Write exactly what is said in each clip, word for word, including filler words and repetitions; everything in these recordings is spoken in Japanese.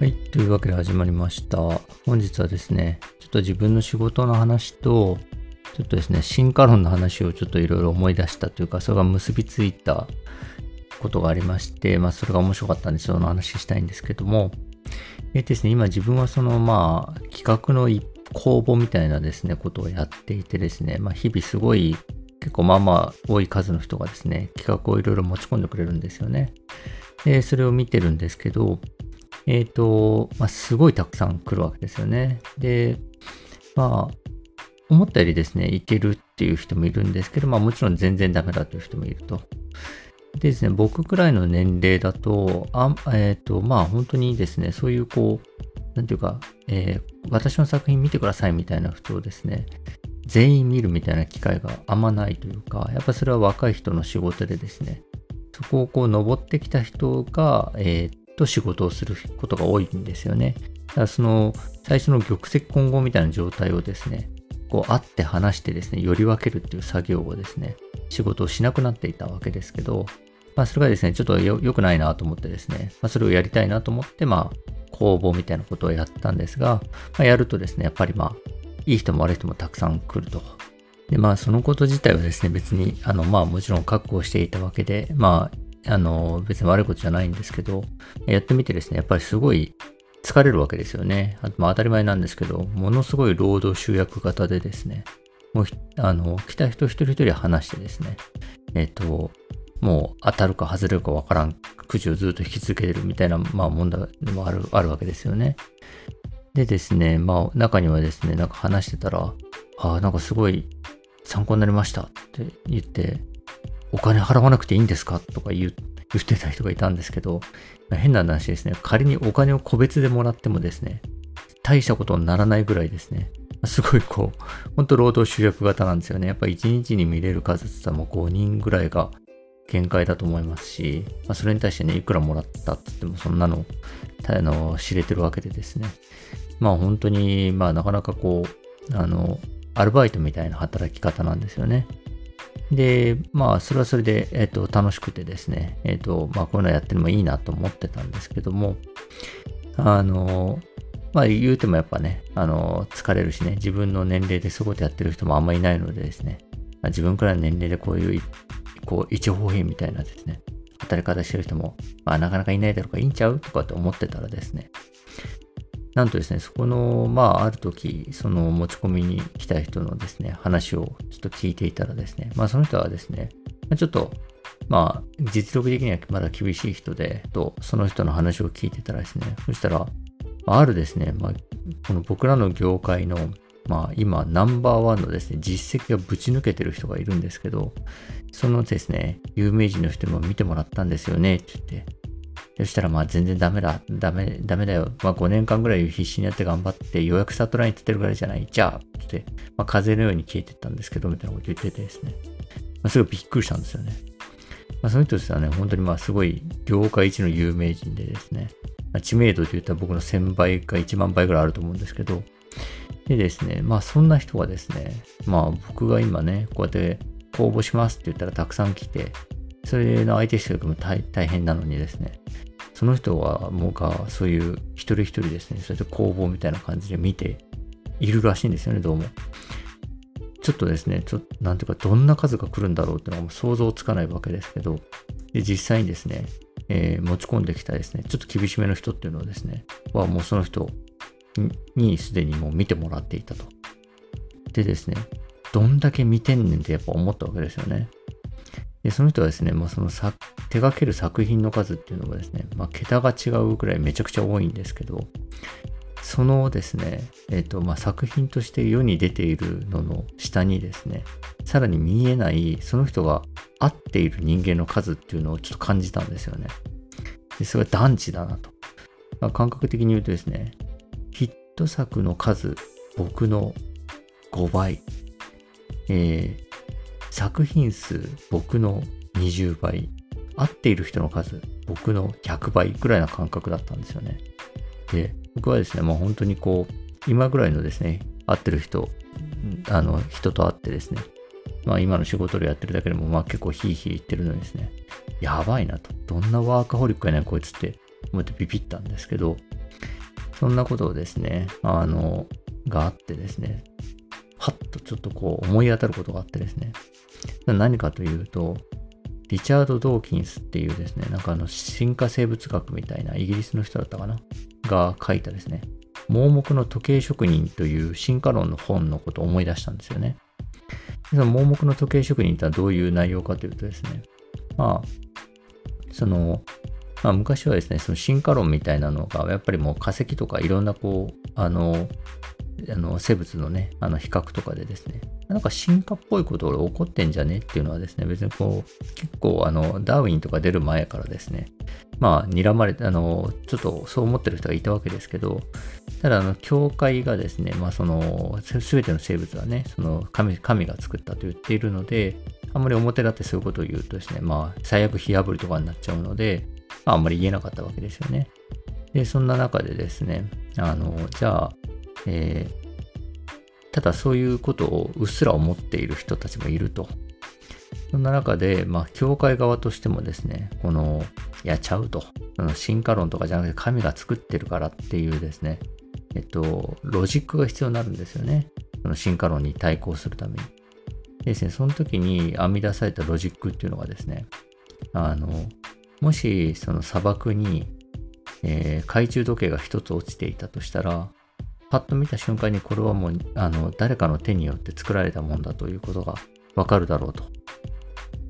はい、というわけで始まりました。本日はですね、ちょっと自分の仕事の話と、ちょっとですね、進化論の話をちょっといろいろ思い出したというか、それが結びついたことがありまして、まあそれが面白かったんで、その話したいんですけども、えーですね、今自分はそのまあ企画の一公募みたいなですね、ことをやっていてですね、まあ日々すごい結構まあまあ多い数の人がですね、企画をいろいろ持ち込んでくれるんですよね。で、それを見てるんですけど、えーとまあ、すごいたくさん来るわけですよね。で、まあ、思ったよりですね、いけるっていう人もいるんですけど、まあもちろん全然ダメだという人もいると。でですね、僕くらいの年齢だと、あえっと、まあ本当にですね、そういうこう、なんていうか、えー、私の作品見てくださいみたいな人をですね、全員見るみたいな機会があんまないというか、やっぱそれは若い人の仕事でですね、そこをこう登ってきた人が、えーと仕事をすることが多いんですよね。だからその最初の玉石混合みたいな状態をですね、こう会って話してですね、より分けるっていう作業をですね、仕事をしなくなっていたわけですけど、まあそれがですね、ちょっとよ良くないなと思ってですね、まあそれをやりたいなと思って、まあ公募みたいなことをやったんですが、まあ、やるとですね、やっぱりまあいい人も悪い人もたくさん来ると。でまあそのこと自体はですね、別にあのまあもちろん覚悟していたわけで、まああの別に悪いことじゃないんですけど、やってみてですね、やっぱりすごい疲れるわけですよね。あとまあ当たり前なんですけど、ものすごい労働集約型でですね、もうあの来た人一人一人話してですね、えっともう当たるか外れるかわからんくじをずっと引き続けるみたいな、まあ、問題もある、あるわけですよね。でですね、まあ中にはですね、なんか話してたら、あなんかすごい参考になりましたって言って、お金払わなくていいんですかとか言ってた人がいたんですけど、変な話ですね。仮にお金を個別でもらってもですね、大したことにならないぐらいですね。すごいこう、ほんと労働集約型なんですよね。やっぱりいちにちに見れる数って言ったらもうごにんぐらいが限界だと思いますし、まあ、それに対してね、いくらもらったって言ってもそんなの、あの、知れてるわけでですね。まあ本当に、まあなかなかこう、あの、アルバイトみたいな働き方なんですよね。で、まあ、それはそれで、えっと、楽しくてですね、えっと、まあ、こういうのやってるのもいいなと思ってたんですけども、あの、まあ、言うてもやっぱね、あの、疲れるしね、自分の年齢でそういうことやってる人もあんまいないのでですね、自分くらいの年齢でこういう、こう、一方変みたいなですね、働き方してる人も、まあ、なかなかいないだろうからいいんちゃうとかって思ってたらですね、なんとですね、そこの、まあ、ある時、その持ち込みに来た人のですね、話をちょっと聞いていたらですね、まあ、その人はですね、ちょっと、まあ、実力的にはまだ厳しい人で、と、その人の話を聞いてたらですね、そしたら、あるですね、まあ、この僕らの業界の、まあ、今、ナンバーワンのですね、実績がぶち抜けてる人がいるんですけど、そのですね、有名人の人にも見てもらったんですよね、って言って、そしたらまあ全然ダメだ、ダメ、ダメだよ。まあごねんかんぐらい必死にやって頑張って、ようやくスタートライン立てるぐらいじゃない。じゃあ、って、まあ風のように消えてったんですけど、みたいなこと言っててですね。まあすごいびっくりしたんですよね。まあその人ですよね、本当にまあすごい業界一の有名人でですね。まあ、知名度といったら僕のせんばいかいちまんばいぐらいあると思うんですけど。でですね、まあそんな人がですね、まあ僕が今ね、こうやって公募しますって言ったらたくさん来て、それの相手してるのも 大, 大変なのにですね、その人はもうかそういう一人一人ですね、そうやって公募みたいな感じで見ているらしいんですよね、どうも。ちょっとですね、ちょっとなんていうかどんな数が来るんだろうっていうのはもう想像つかないわけですけど、で実際にですね、えー、持ち込んできたですね、ちょっと厳しめの人っていうのをですね、はもうその人にすでにもう見てもらっていたと。でですね、どんだけ見てんねんってやっぱ思ったわけですよね。でその人はですね、まあ、その手掛ける作品の数っていうのがですね、まあ、桁が違うくらいめちゃくちゃ多いんですけど、そのですね、えーとまあ、作品として世に出ているのの下にですね、さらに見えないその人が合っている人間の数っていうのをちょっと感じたんですよね。でそれは団地だなと、まあ、感覚的に言うとですね、ヒット作の数僕のごばい、えー作品数僕のにじゅうばい、合っている人の数僕のひゃくばいぐらいな感覚だったんですよね。で僕はですね、もう本当にこう今ぐらいのですね、合ってる人あの人と会ってですね、まあ今の仕事でやってるだけでもまあ結構ヒーヒー言ってるのにですね、やばいなと、どんなワーカホリックやねんこいつって思ってビビったんですけど、そんなことをですね、あの、があってですね、はっとちょっとこう思い当たることがあってですね、何かというと、リチャード・ドーキンスっていうですね、なんかあの進化生物学みたいなイギリスの人だったかなが書いたですね、盲目の時計職人という進化論の本のことを思い出したんですよね。その盲目の時計職人とはどういう内容かというとですね、まあ、その、まあ、昔はですね、その進化論みたいなのが、やっぱりもう化石とかいろんなこう、あの、あの生物のね、あの比較とかでですね、なんか進化っぽいことが起こってんじゃねっていうのはですね、別にこう、結構あの、ダーウィンとか出る前からですね、まあ、睨まれて、あの、ちょっとそう思ってる人がいたわけですけど、ただ、あの、教会がですね、まあ、その、すべての生物はね、その神、神が作ったと言っているので、あんまり表立ってそういうことを言うとですね、まあ、最悪火あぶりとかになっちゃうので、まあ、あんまり言えなかったわけですよね。で、そんな中でですね、あの、じゃあ、えーただそういうことをうっすら思っている人たちもいると。そんな中で、まあ、教会側としてもですね、この、やっちゃうと。進化論とかじゃなくて、神が作ってるからっていうですね、えっと、ロジックが必要になるんですよね。その進化論に対抗するために。ですね、その時に編み出されたロジックっていうのがですね、あの、もし、その砂漠に、えー、懐中時計が一つ落ちていたとしたら、パッと見た瞬間にこれはもうあの誰かの手によって作られたもんだということがわかるだろうと。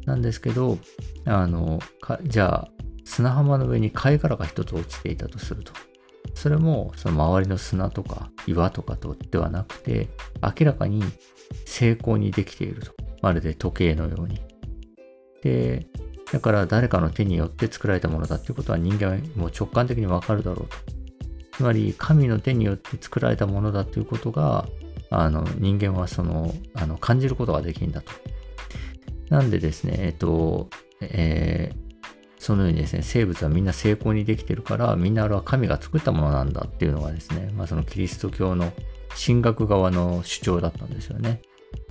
なんですけど、あのかじゃあ砂浜の上に貝殻が一つ落ちていたとすると、それもその周りの砂とか岩とかとではなくて、明らかに精巧にできていると。まるで時計のように。で、だから誰かの手によって作られたものだということは人間はもう直感的にわかるだろうと。つまり神の手によって作られたものだということが、あの人間はそのあの感じることができるんだと。なんでですね、えっと、えー、そのようにですね、生物はみんな精巧にできてるから、みんなあれは神が作ったものなんだっていうのがですね、まあ、そのキリスト教の神学側の主張だったんですよね。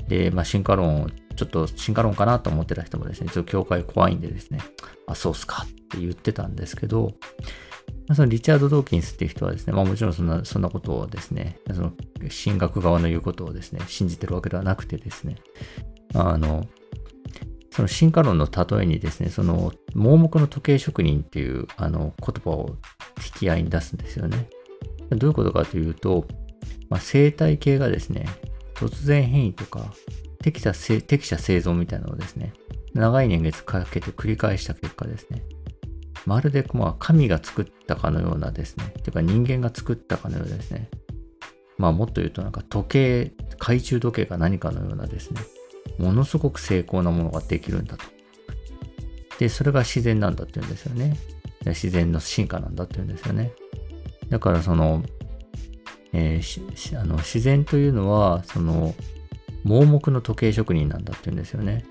で、まあ、進化論、ちょっと進化論かなと思ってた人もですね、ちょっと教会怖いんでですね、あ、そうっすかって言ってたんですけど、そのリチャード・ドーキンスっていう人はですね、まあもちろんそんな、そんなことをですね、その神学側の言うことをですね、信じてるわけではなくてですね、あの、その進化論の例えにですね、その盲目の時計職人っていうあの言葉を引き合いに出すんですよね。どういうことかというと、まあ、生態系がですね、突然変異とか適者生存みたいなのをですね、長い年月かけて繰り返した結果ですね、まるでまあ神が作ったかのようなですね、というか人間が作ったかのようなですね、まあもっと言うとなんか時計、懐中時計か何かのようなですね、ものすごく精巧なものができるんだと。で、それが自然なんだっていうんですよね。自然の進化なんだっていうんですよね。だからその、えー、あの自然というのはその盲目の時計職人なんだっていうんですよね。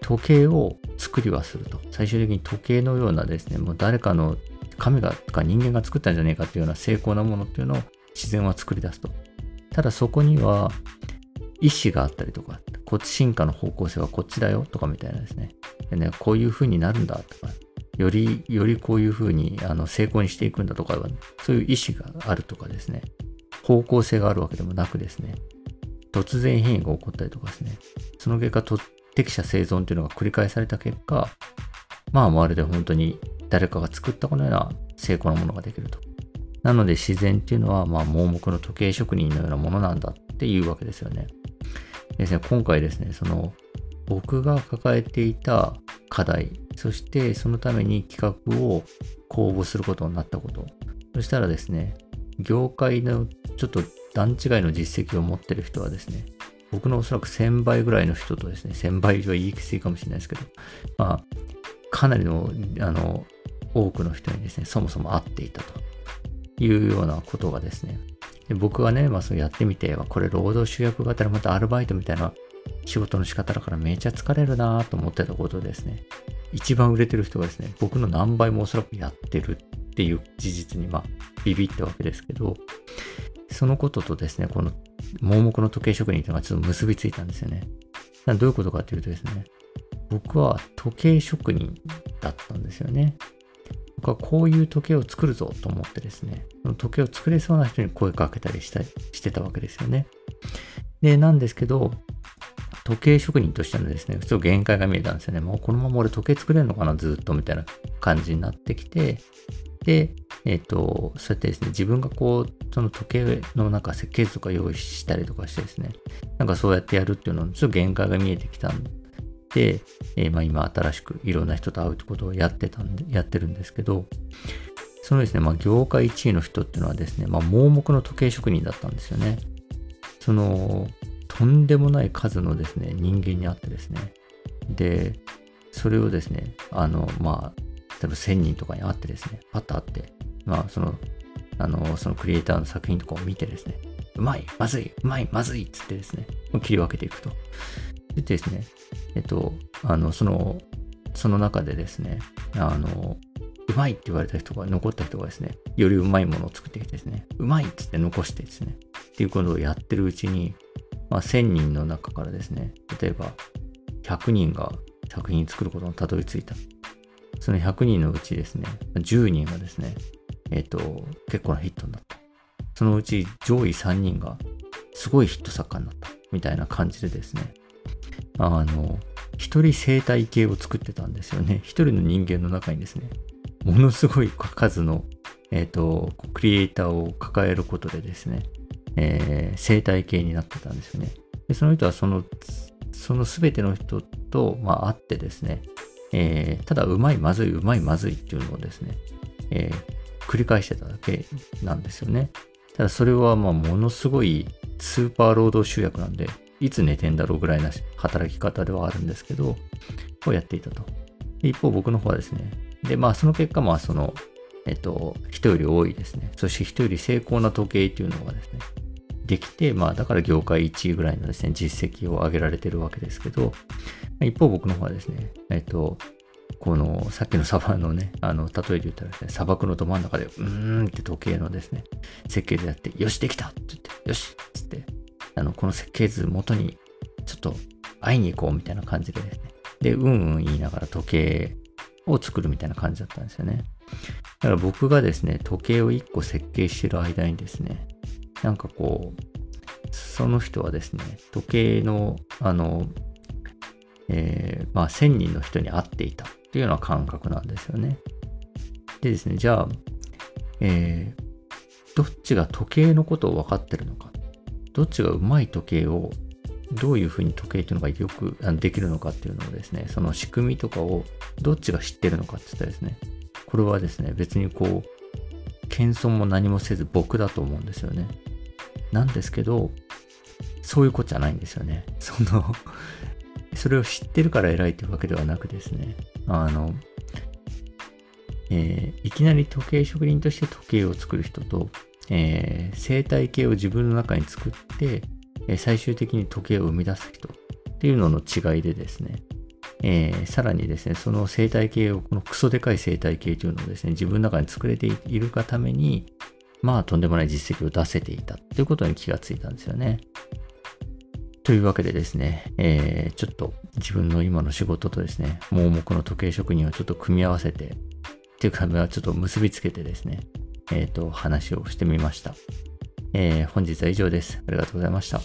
時計を作りはすると。最終的に時計のようなですね、もう誰かの神がとか人間が作ったんじゃねえかっていうような精巧なものっていうのを自然は作り出すと。ただそこには意志があったりとか、こっち進化の方向性はこっちだよとかみたいなですね。でね、こういう風になるんだとか、よりよりこういう風にあの成功にしていくんだとか、そういう意志があるとかですね。方向性があるわけでもなくですね。突然変異が起こったりとかですね。その結果と適者生存というのが繰り返された結果、まあまるで本当に誰かが作ったこのような精巧なものができると。なので自然っていうのはまあ盲目の時計職人のようなものなんだっていうわけですよね。ですね、今回ですね、その僕が抱えていた課題、そしてそのために企画を公募することになったこと。そしたらですね、業界のちょっと段違いの実績を持ってる人はですね、僕のおそらくせんばいぐらいの人とですね、せんばい以上言いきついかもしれないですけど、まあ、かなりの、あの、多くの人にですね、そもそも会っていたというようなことがですね、で僕はね、まあ、そうやってみて、これ労働集約型でまたアルバイトみたいな仕事の仕方だからめちゃ疲れるなと思ってたことですね、一番売れてる人がですね、僕の何倍もおそらくやってるっていう事実に、まあ、ビビったわけですけど、そのこととですね、この盲目の時計職人というのがちょっと結びついたんですよね。どういうことかというとですね、僕は時計職人だったんですよね。僕はこういう時計を作るぞと思ってですね、時計を作れそうな人に声かけたりしたりしてたわけですよね。で、なんですけど、時計職人としてのですね、ちょっと限界が見えたんですよね。もうこのまま俺時計作れるのかな、ずっとみたいな感じになってきて、で、えっと、そうやってですね、自分がこう、その時計のなんか設計図とか用意したりとかしてですね、なんかそうやってやるっていうののちょっと限界が見えてきたんで、で、えー、まあ今新しくいろんな人と会うってことをやってたんで、やってるんですけど、そのですね、まあ業界いちいの人っていうのはですね、まあ盲目の時計職人だったんですよね。その、とんでもない数のですね、人間に会ってですね、で、それをですね、あの、まあ、例えばせんにんとかに会ってですね、パッと会って、まあその、あの、そのクリエイターの作品とかを見てですね、うまい、まずい、うまい、まずいっつってですね、切り分けていくと。でですね、えっと、あの、その、その中でですね、あの、うまいって言われた人が、残った人がですね、よりうまいものを作ってきてですね、うまいっつって残してですね、っていうことをやってるうちに、まあ、せんにんの中からですね、例えばひゃくにんが作品作ることにたどり着いた。そのひゃくにんのうちですね、じゅうにんがですね、えっと、結構なヒットになった。そのうち上位さんにんが、すごいヒット作家になった。みたいな感じでですね、あの、一人生態系を作ってたんですよね。一人の人間の中にですね、ものすごい数の、えっと、クリエイターを抱えることでですね、えー、生態系になってたんですよね。で、その人はその、その全ての人と、まあ、会ってですね、えー、ただうまいまずいうまいまずいっていうのをですね、えー、繰り返してただけなんですよね。ただそれはまあものすごいスーパー労働集約なんで、いつ寝てんだろうぐらいな働き方ではあるんですけど、をやっていたと。で、一方僕の方はですね、で、まあその結果、まあその、えっと、人より多いですね、そして人より精巧な時計っていうのがですね、できて、まあだから業界いちいぐらいのですね、実績を上げられてるわけですけど、一方僕の方はですね、えっと、この、さっきのサバのね、あの、例えで言ったらですね、砂漠のど真ん中で、うーんって時計のですね、設計図やって、よし、できたって言って、よしっつって、あの、この設計図元に、ちょっと会いに行こうみたいな感じでですね、で、うんうん言いながら時計を作るみたいな感じだったんですよね。だから僕がですね、時計をいっこ設計してる間にですね、なんかこう、その人はですね、時計の、あの、えー、まあ、せんにんの人に会っていたっていうような感覚なんですよね。でですね、じゃあ、えー、どっちが時計のことを分かってるのか、どっちがうまい時計を、どういうふうに時計というのがよくできるのかっていうのをですね、その仕組みとかをどっちが知ってるのかって言ったらですね、これはですね、別にこう、謙遜も何もせず僕だと思うんですよね。なんですけど、そういうことじゃないんですよね。その、それを知ってるから偉いというわけではなくですね、あの、えー、いきなり時計職人として時計を作る人と、えー、生態系を自分の中に作って、えー、最終的に時計を生み出す人っていうのの違いでですね、えー、さらにですね、その生態系を、このクソでかい生態系というのをですね、自分の中に作れているがために、まあ、とんでもない実績を出せていたということに気がついたんですよね。というわけでですね、えー、ちょっと自分の今の仕事とですね、盲目の時計職人をちょっと組み合わせて、っていうか、ちょっと結びつけてですね、えっと、話をしてみました。えー、本日は以上です。ありがとうございました。